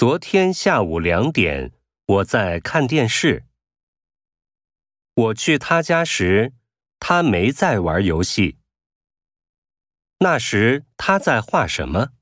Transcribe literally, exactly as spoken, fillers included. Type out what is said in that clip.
昨天下午两点，我在看电视。我去他家时，他没在玩游戏。那时他在画什么？